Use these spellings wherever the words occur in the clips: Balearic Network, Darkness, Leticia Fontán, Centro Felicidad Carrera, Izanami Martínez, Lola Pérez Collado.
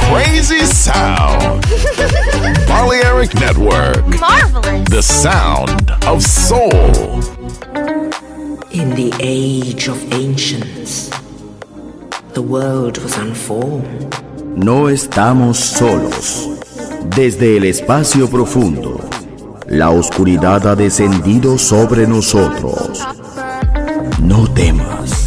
Crazy sound. Balearic Network. Marvelous. The sound of soul. In the age of ancients, the world was unformed. No estamos solos. Desde el espacio profundo, la oscuridad ha descendido sobre nosotros. No temas,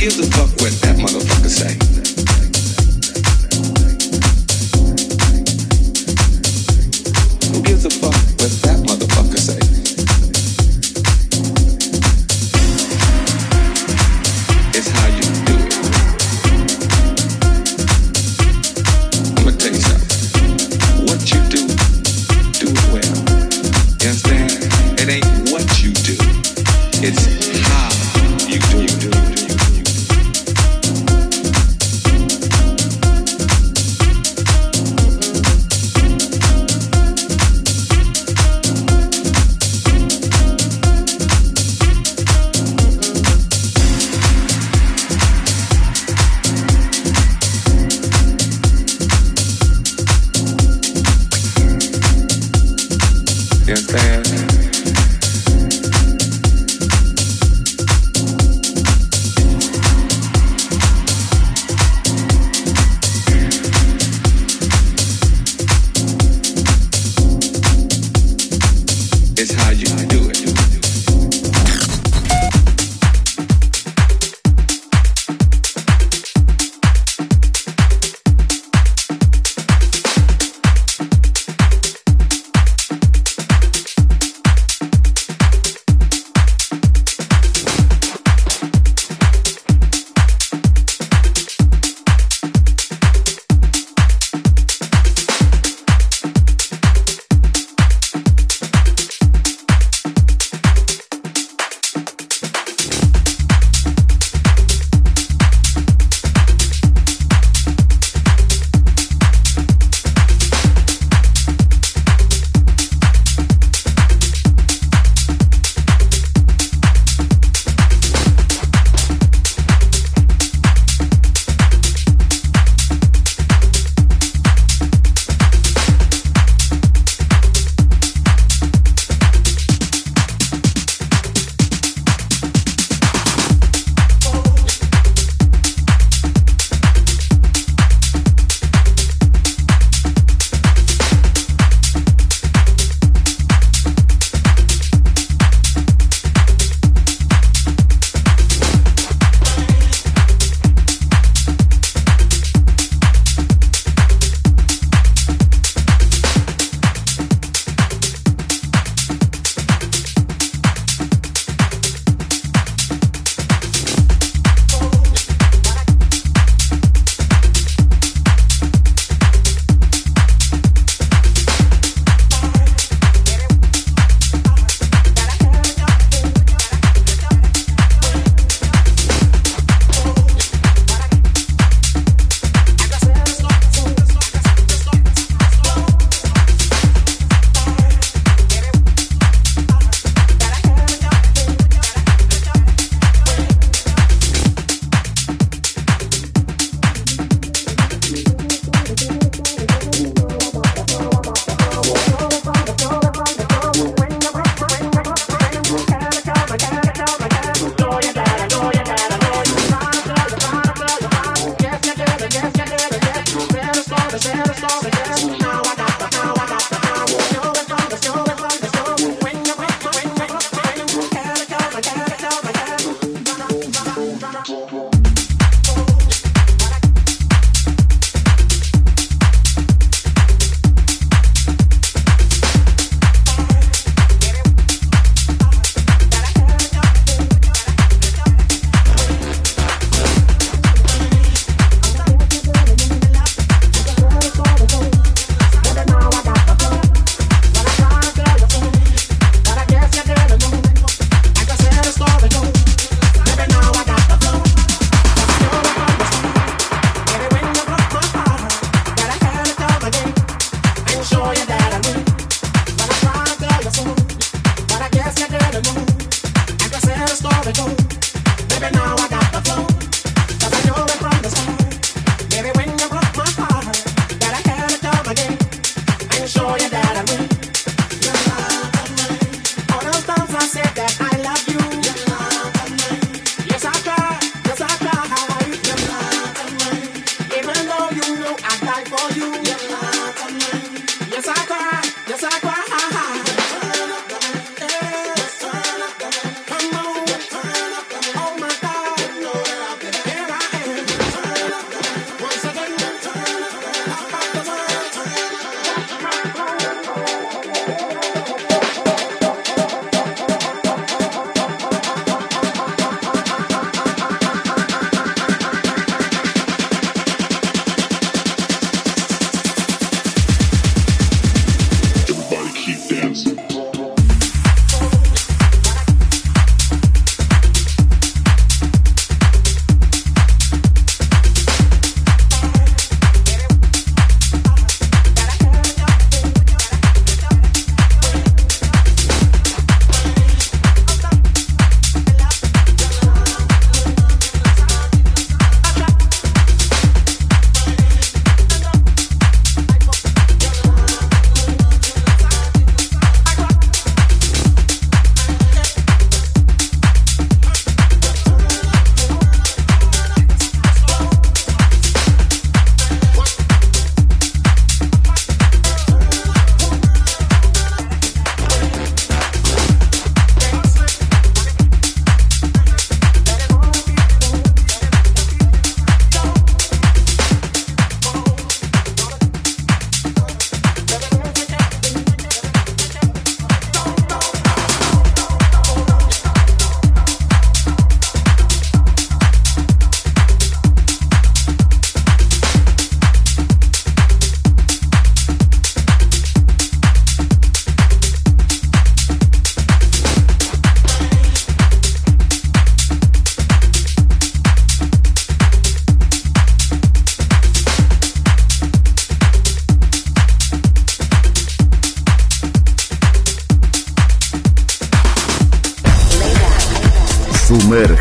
give the fuck what that motherfucker say. Who gives a fuck what that motherfucker say? It's how you do it. I'ma tell you something. What you do, do it well. You understand? It ain't what you do. It's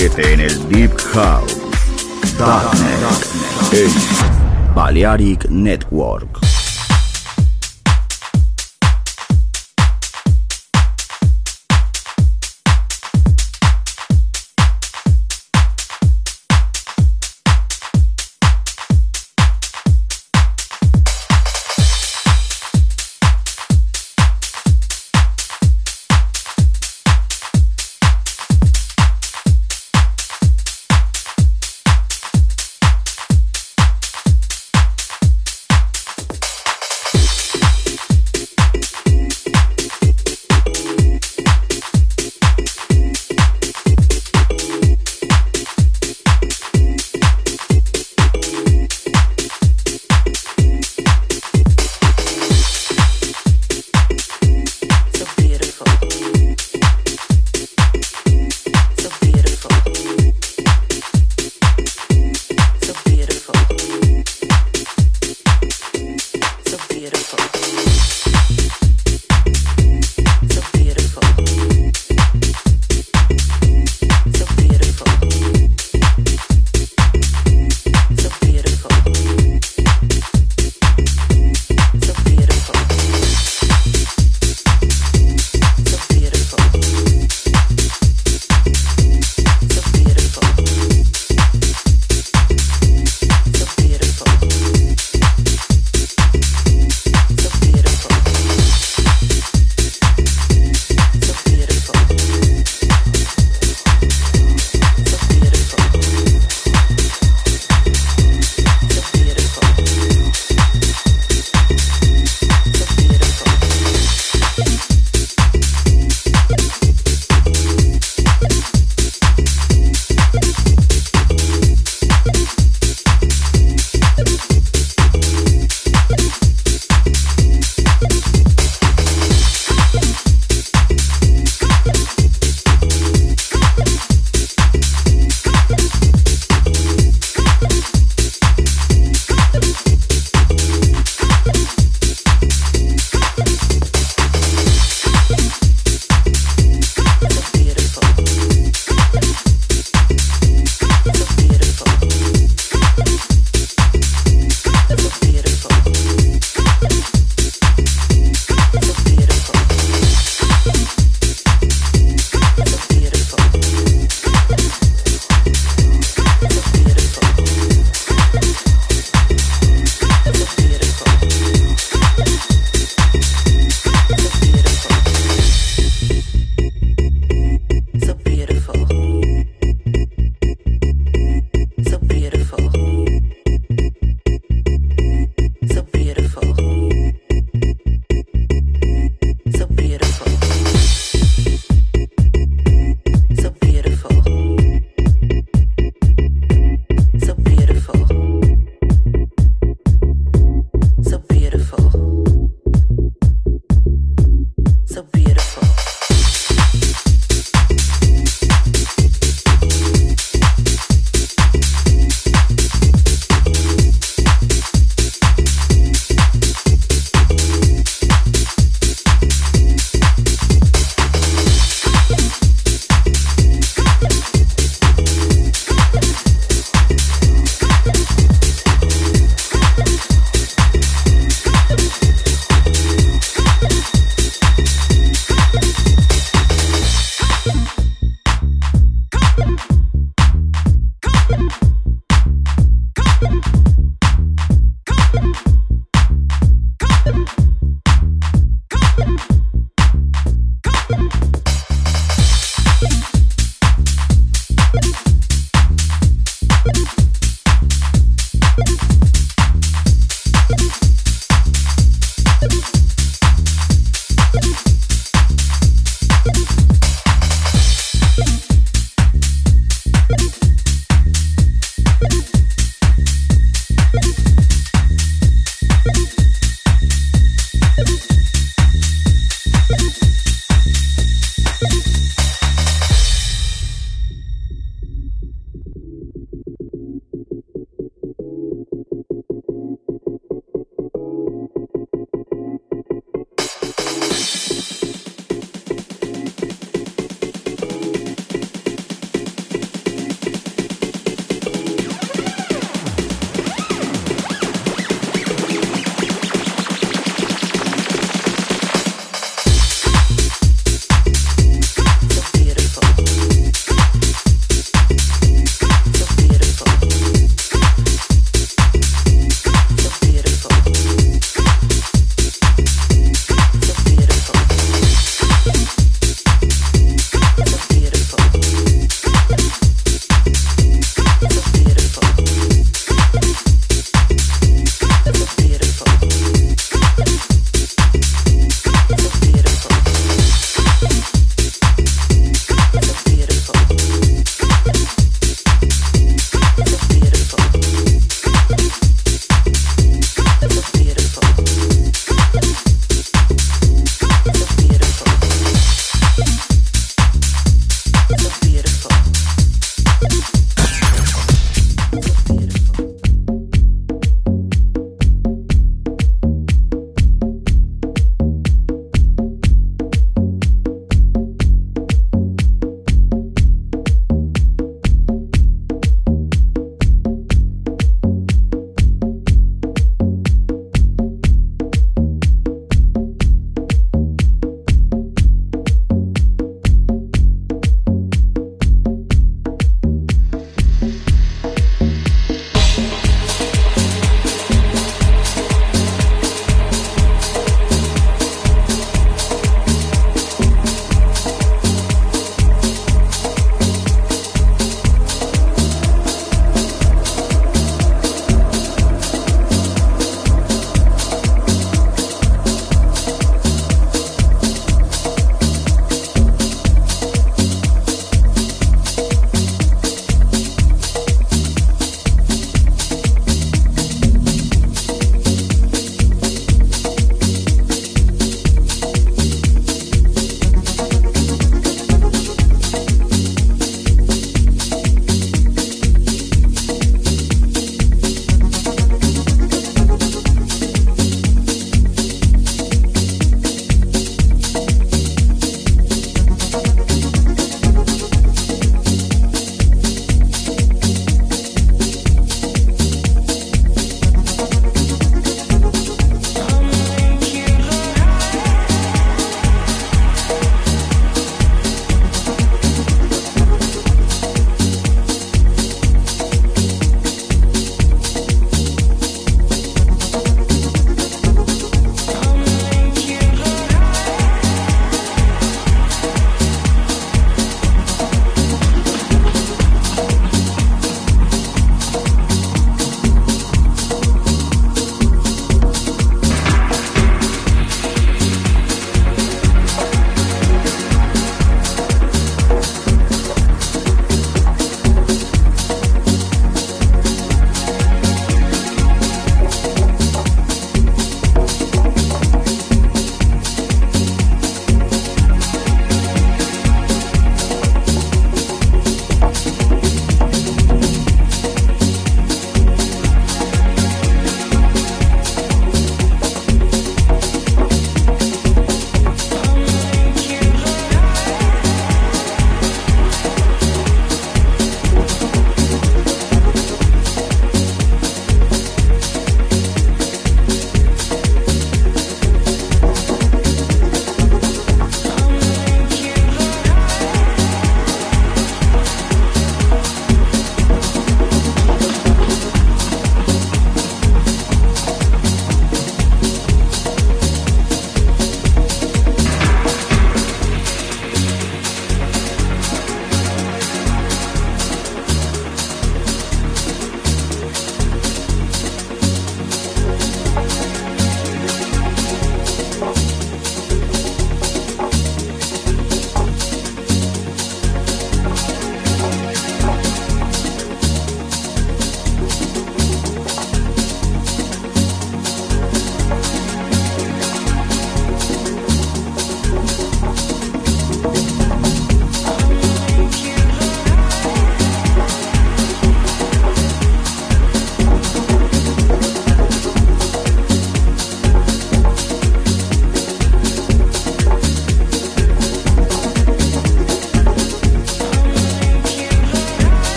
siete nel Deep House, Darkness e Balearic Network.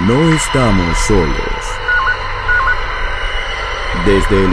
No estamos solos. Desde el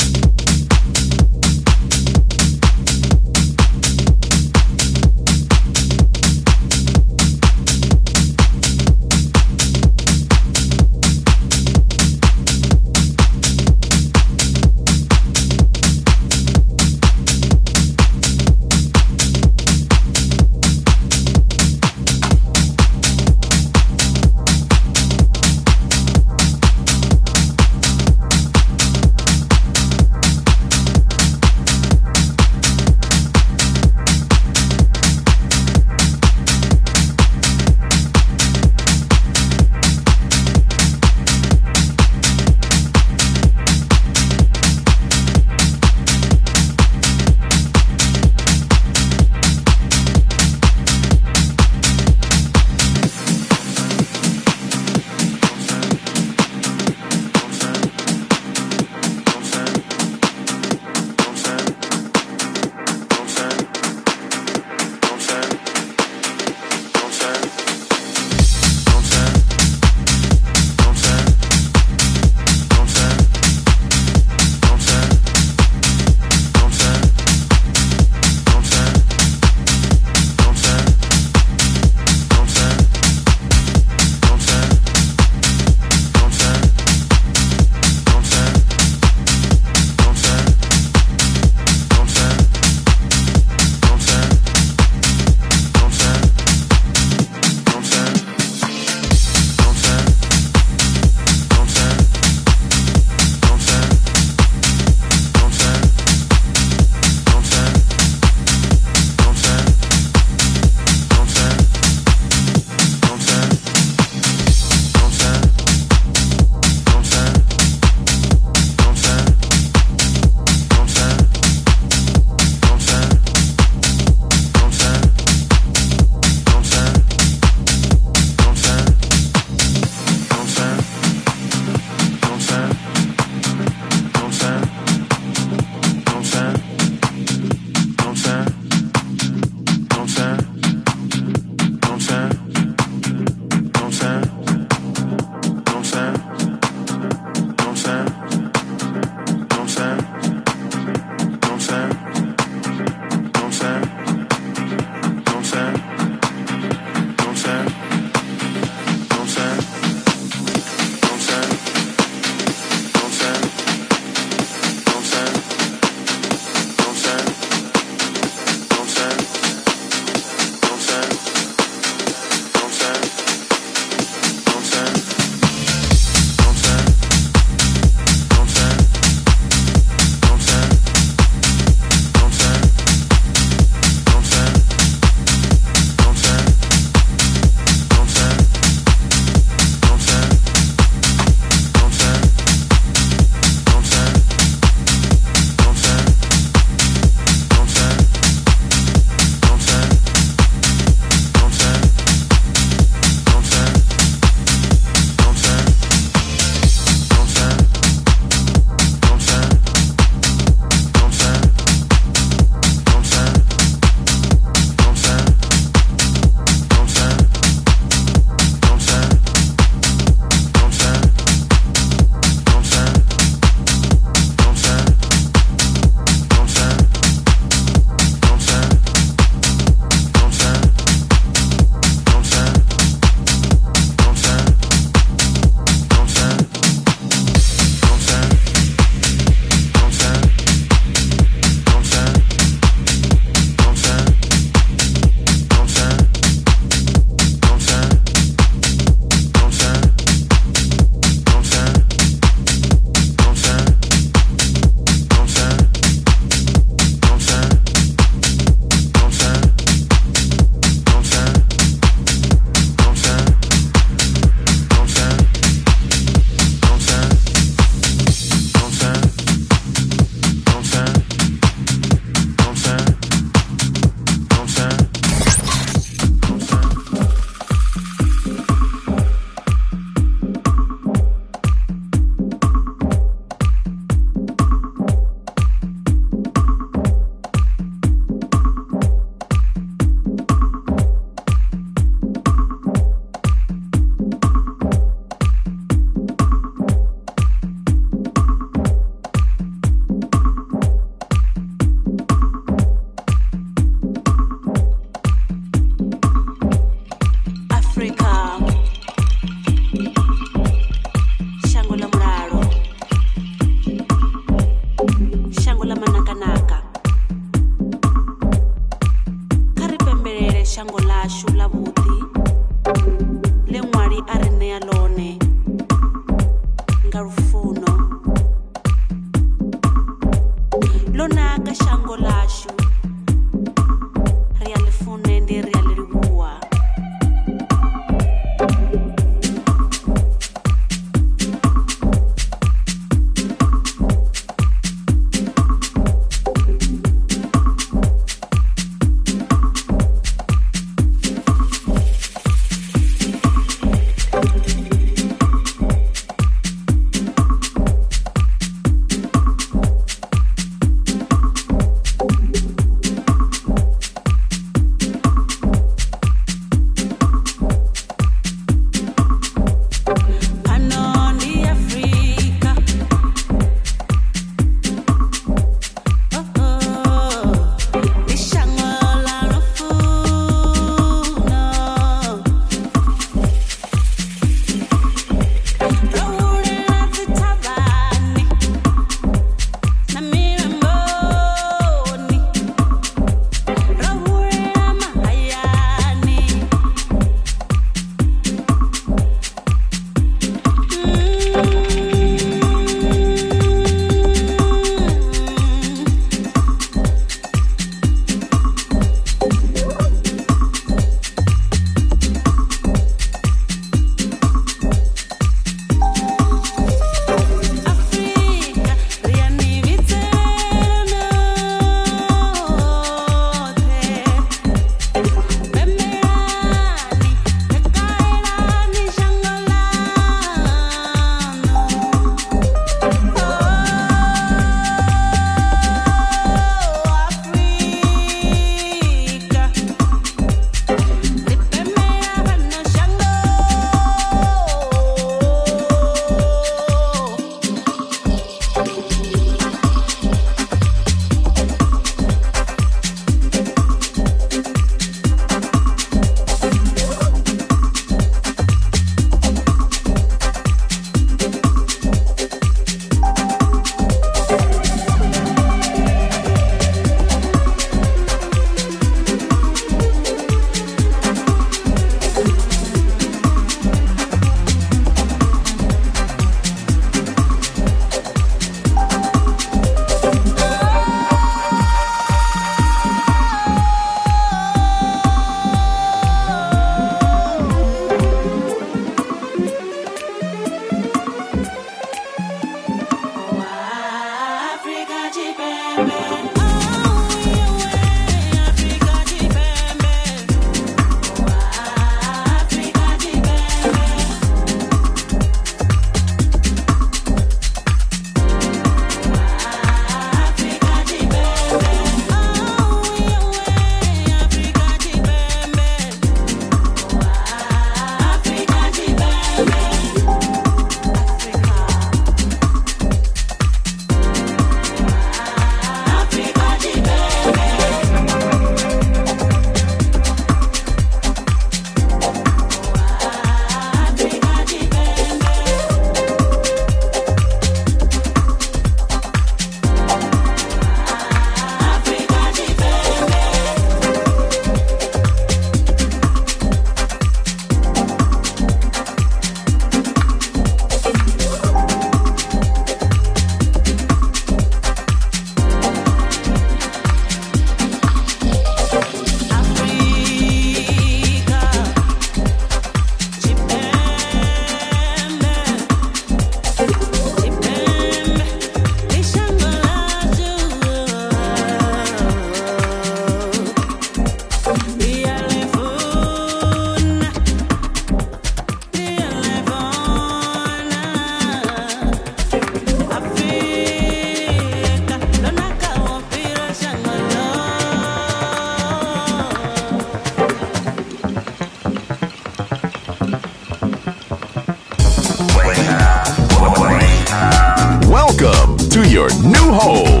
your new home.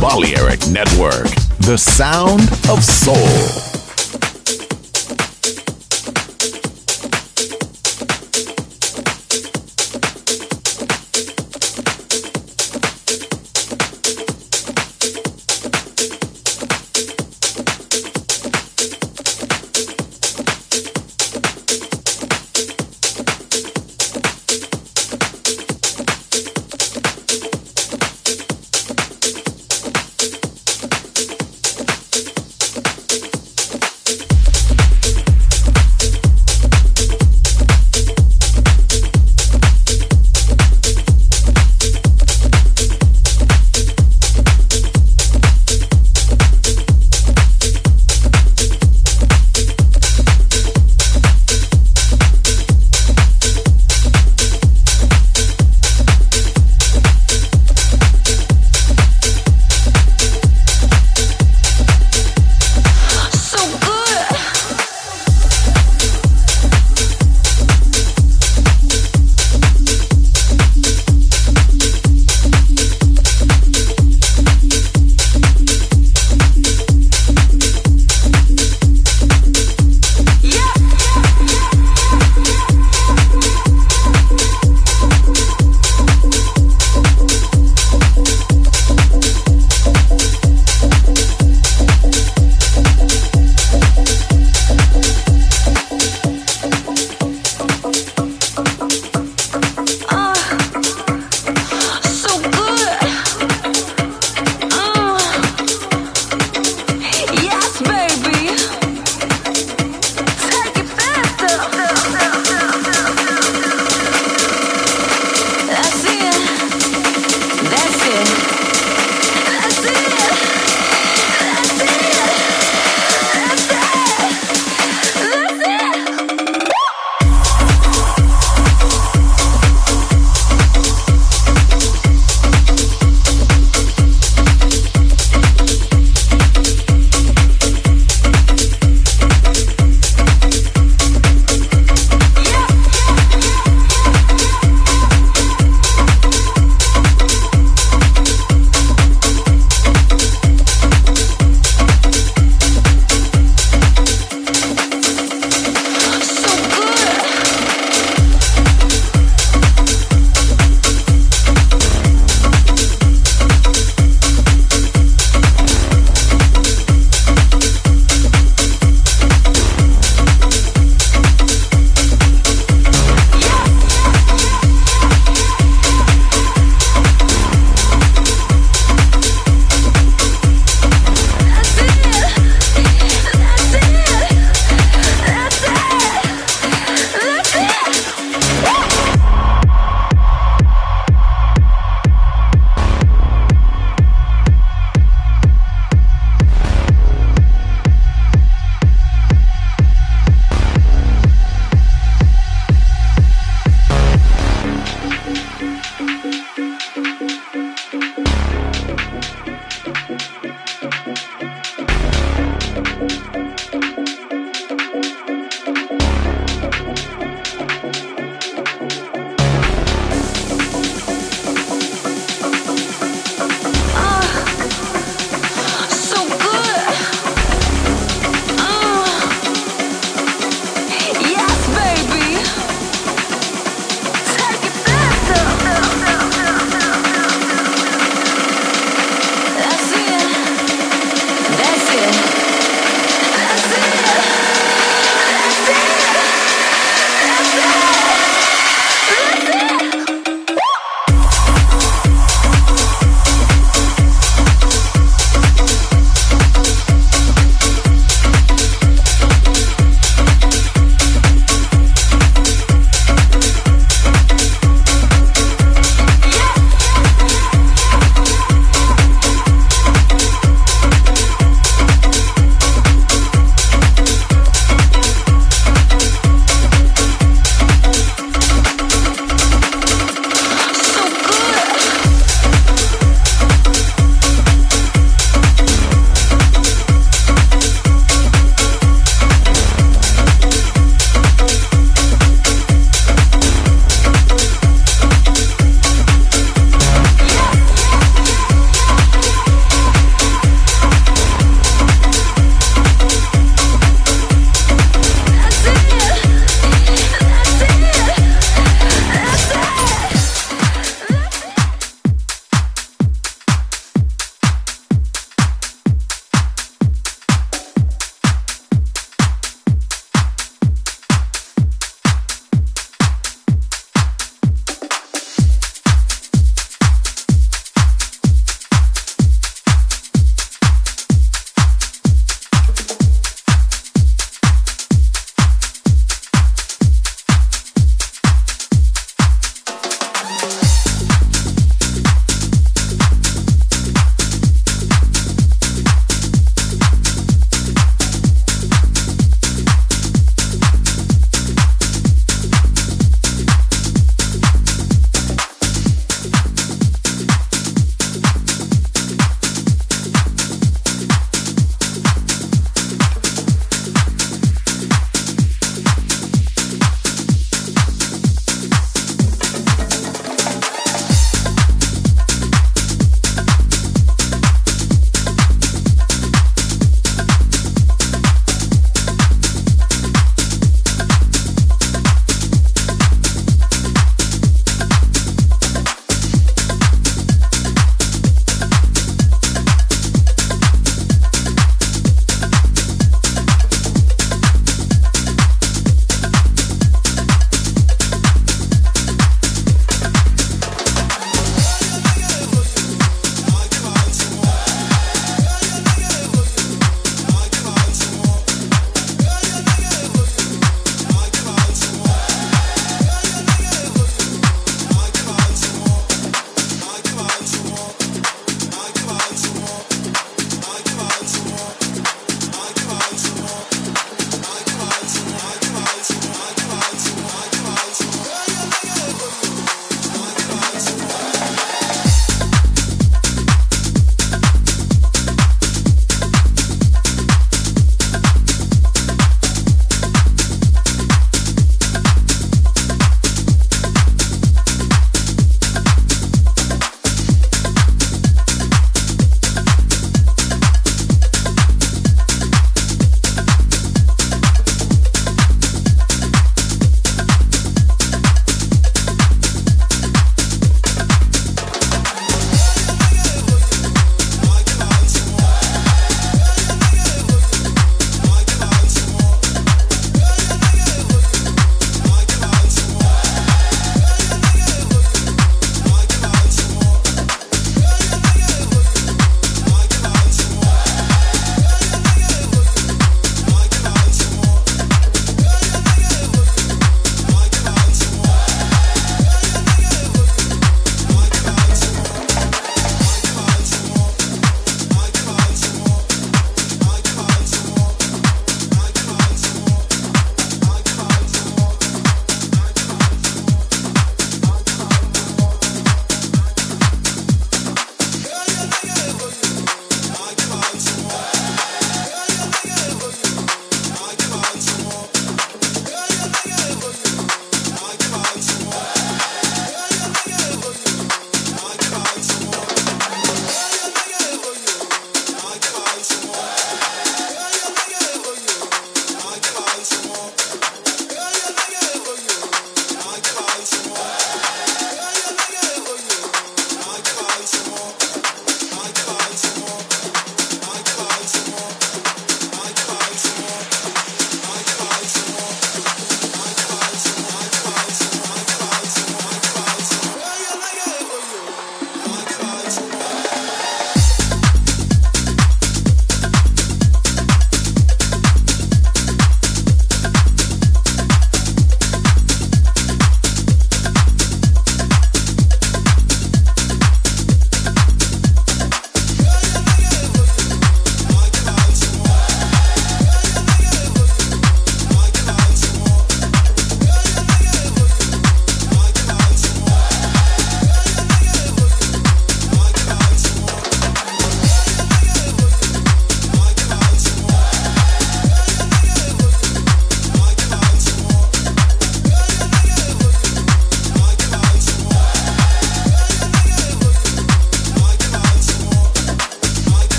Balearic Network, the sound of soul.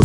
ritmo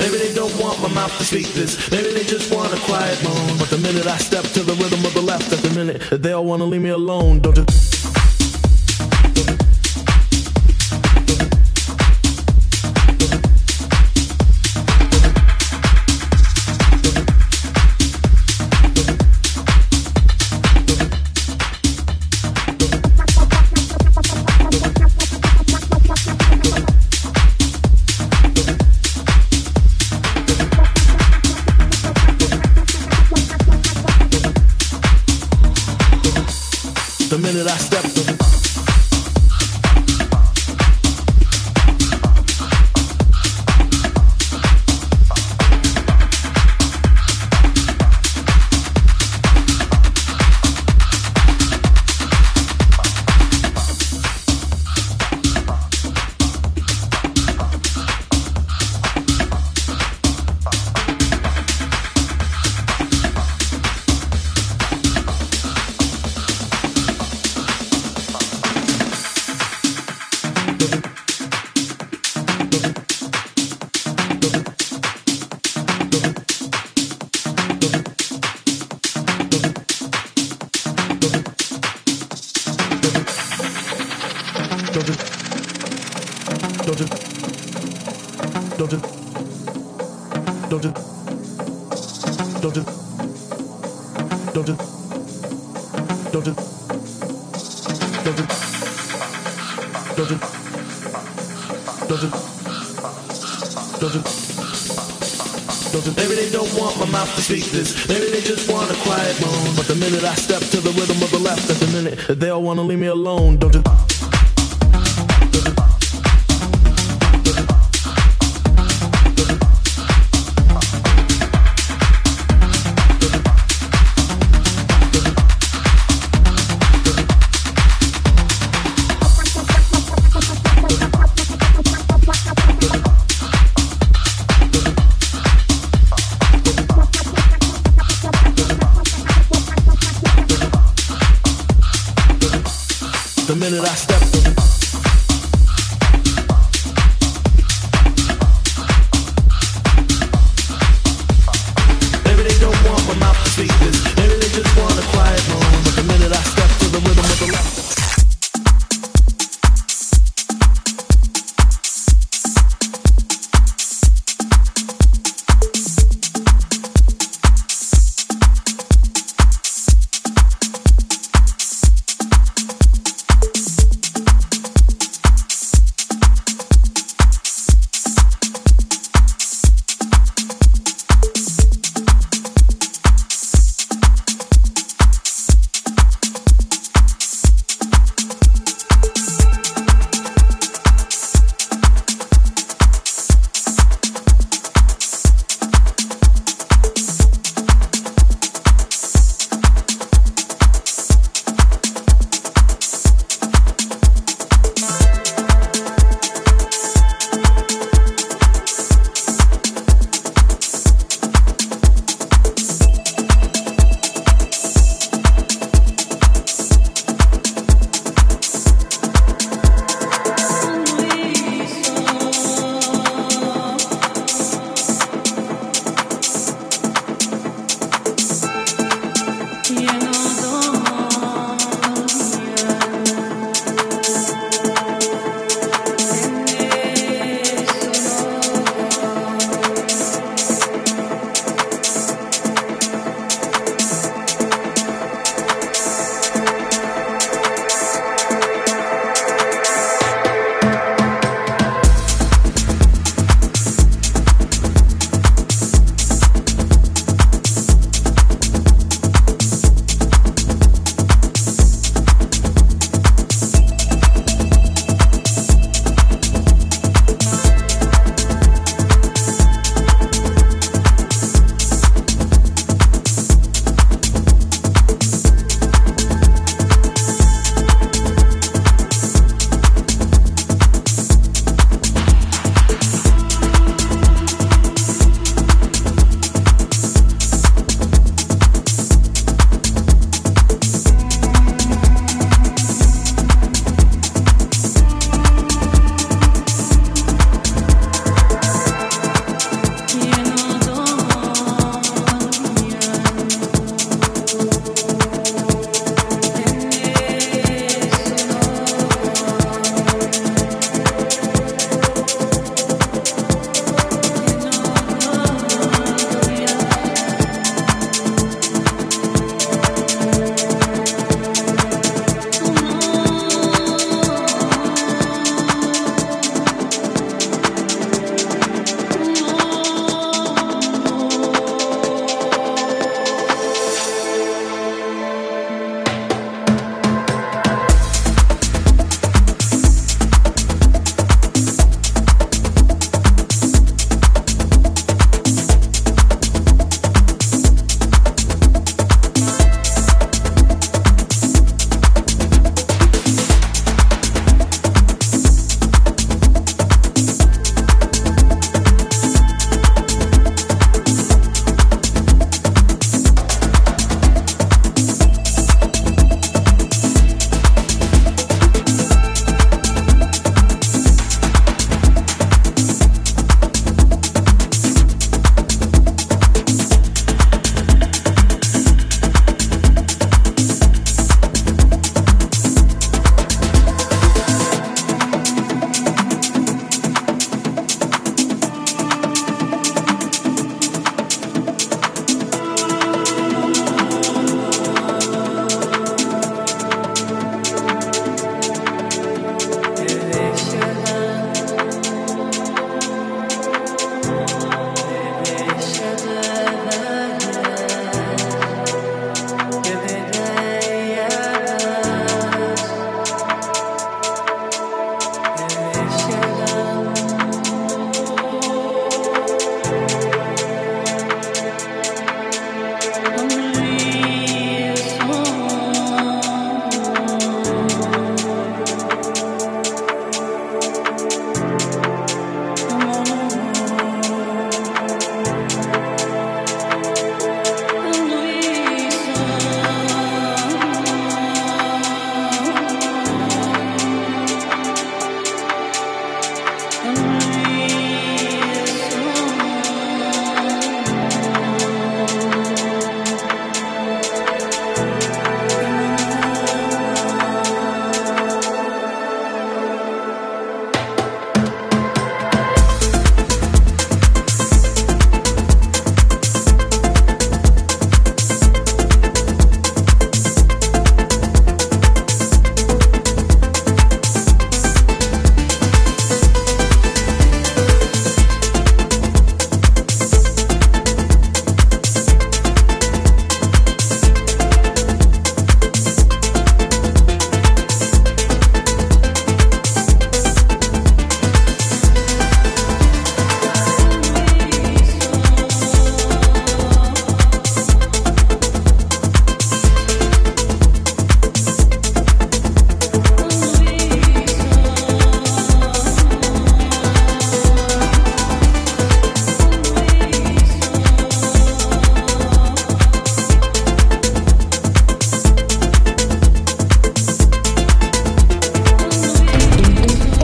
Maybe they don't want my mouth to speak this. Maybe they just want a quiet moan. But the minute I step to the rhythm of the left, at the minute that they all want to leave me alone. Don't you? Maybe they don't want my mouth to speak this. Maybe they just want a quiet moan. But the minute I step to the rhythm of the left, at the minute that they all want to leave me alone. Don't you?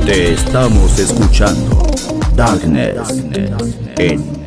Te estamos escuchando Darkness en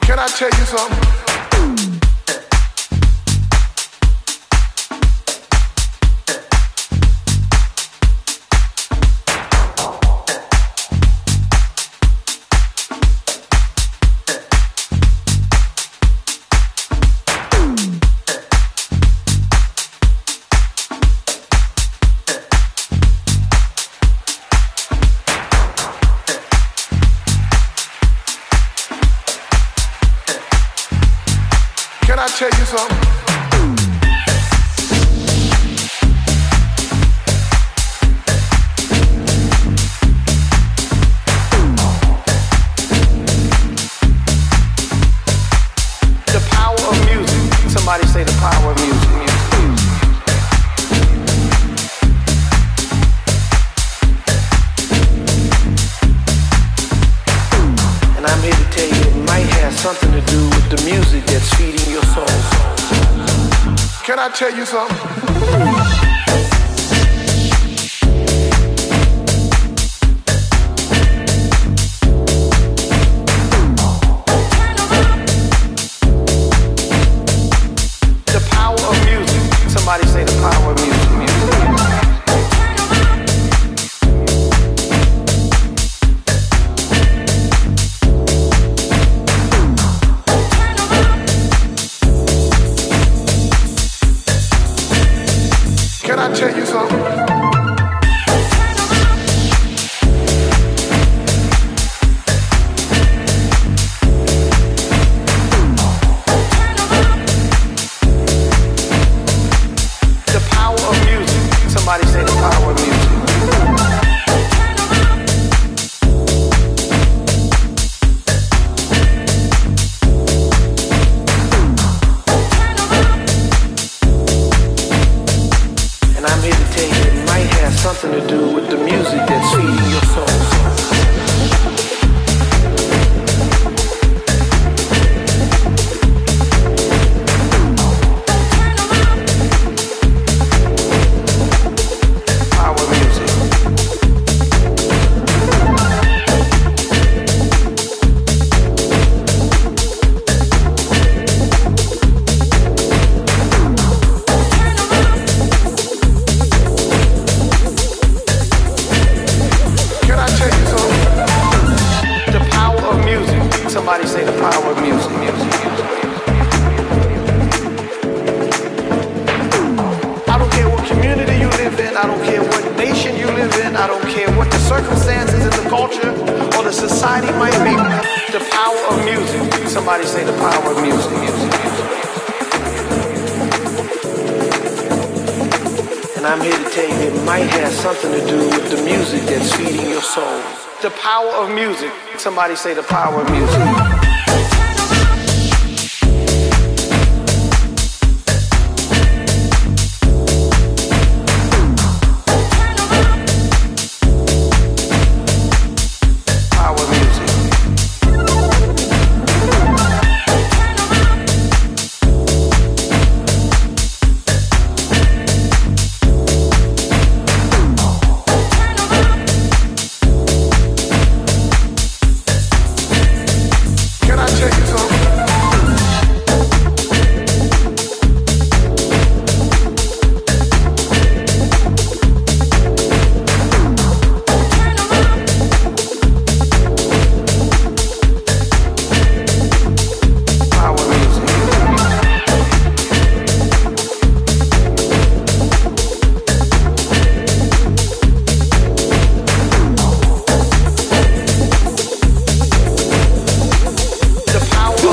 Can I tell you something? Somebody say the power of music.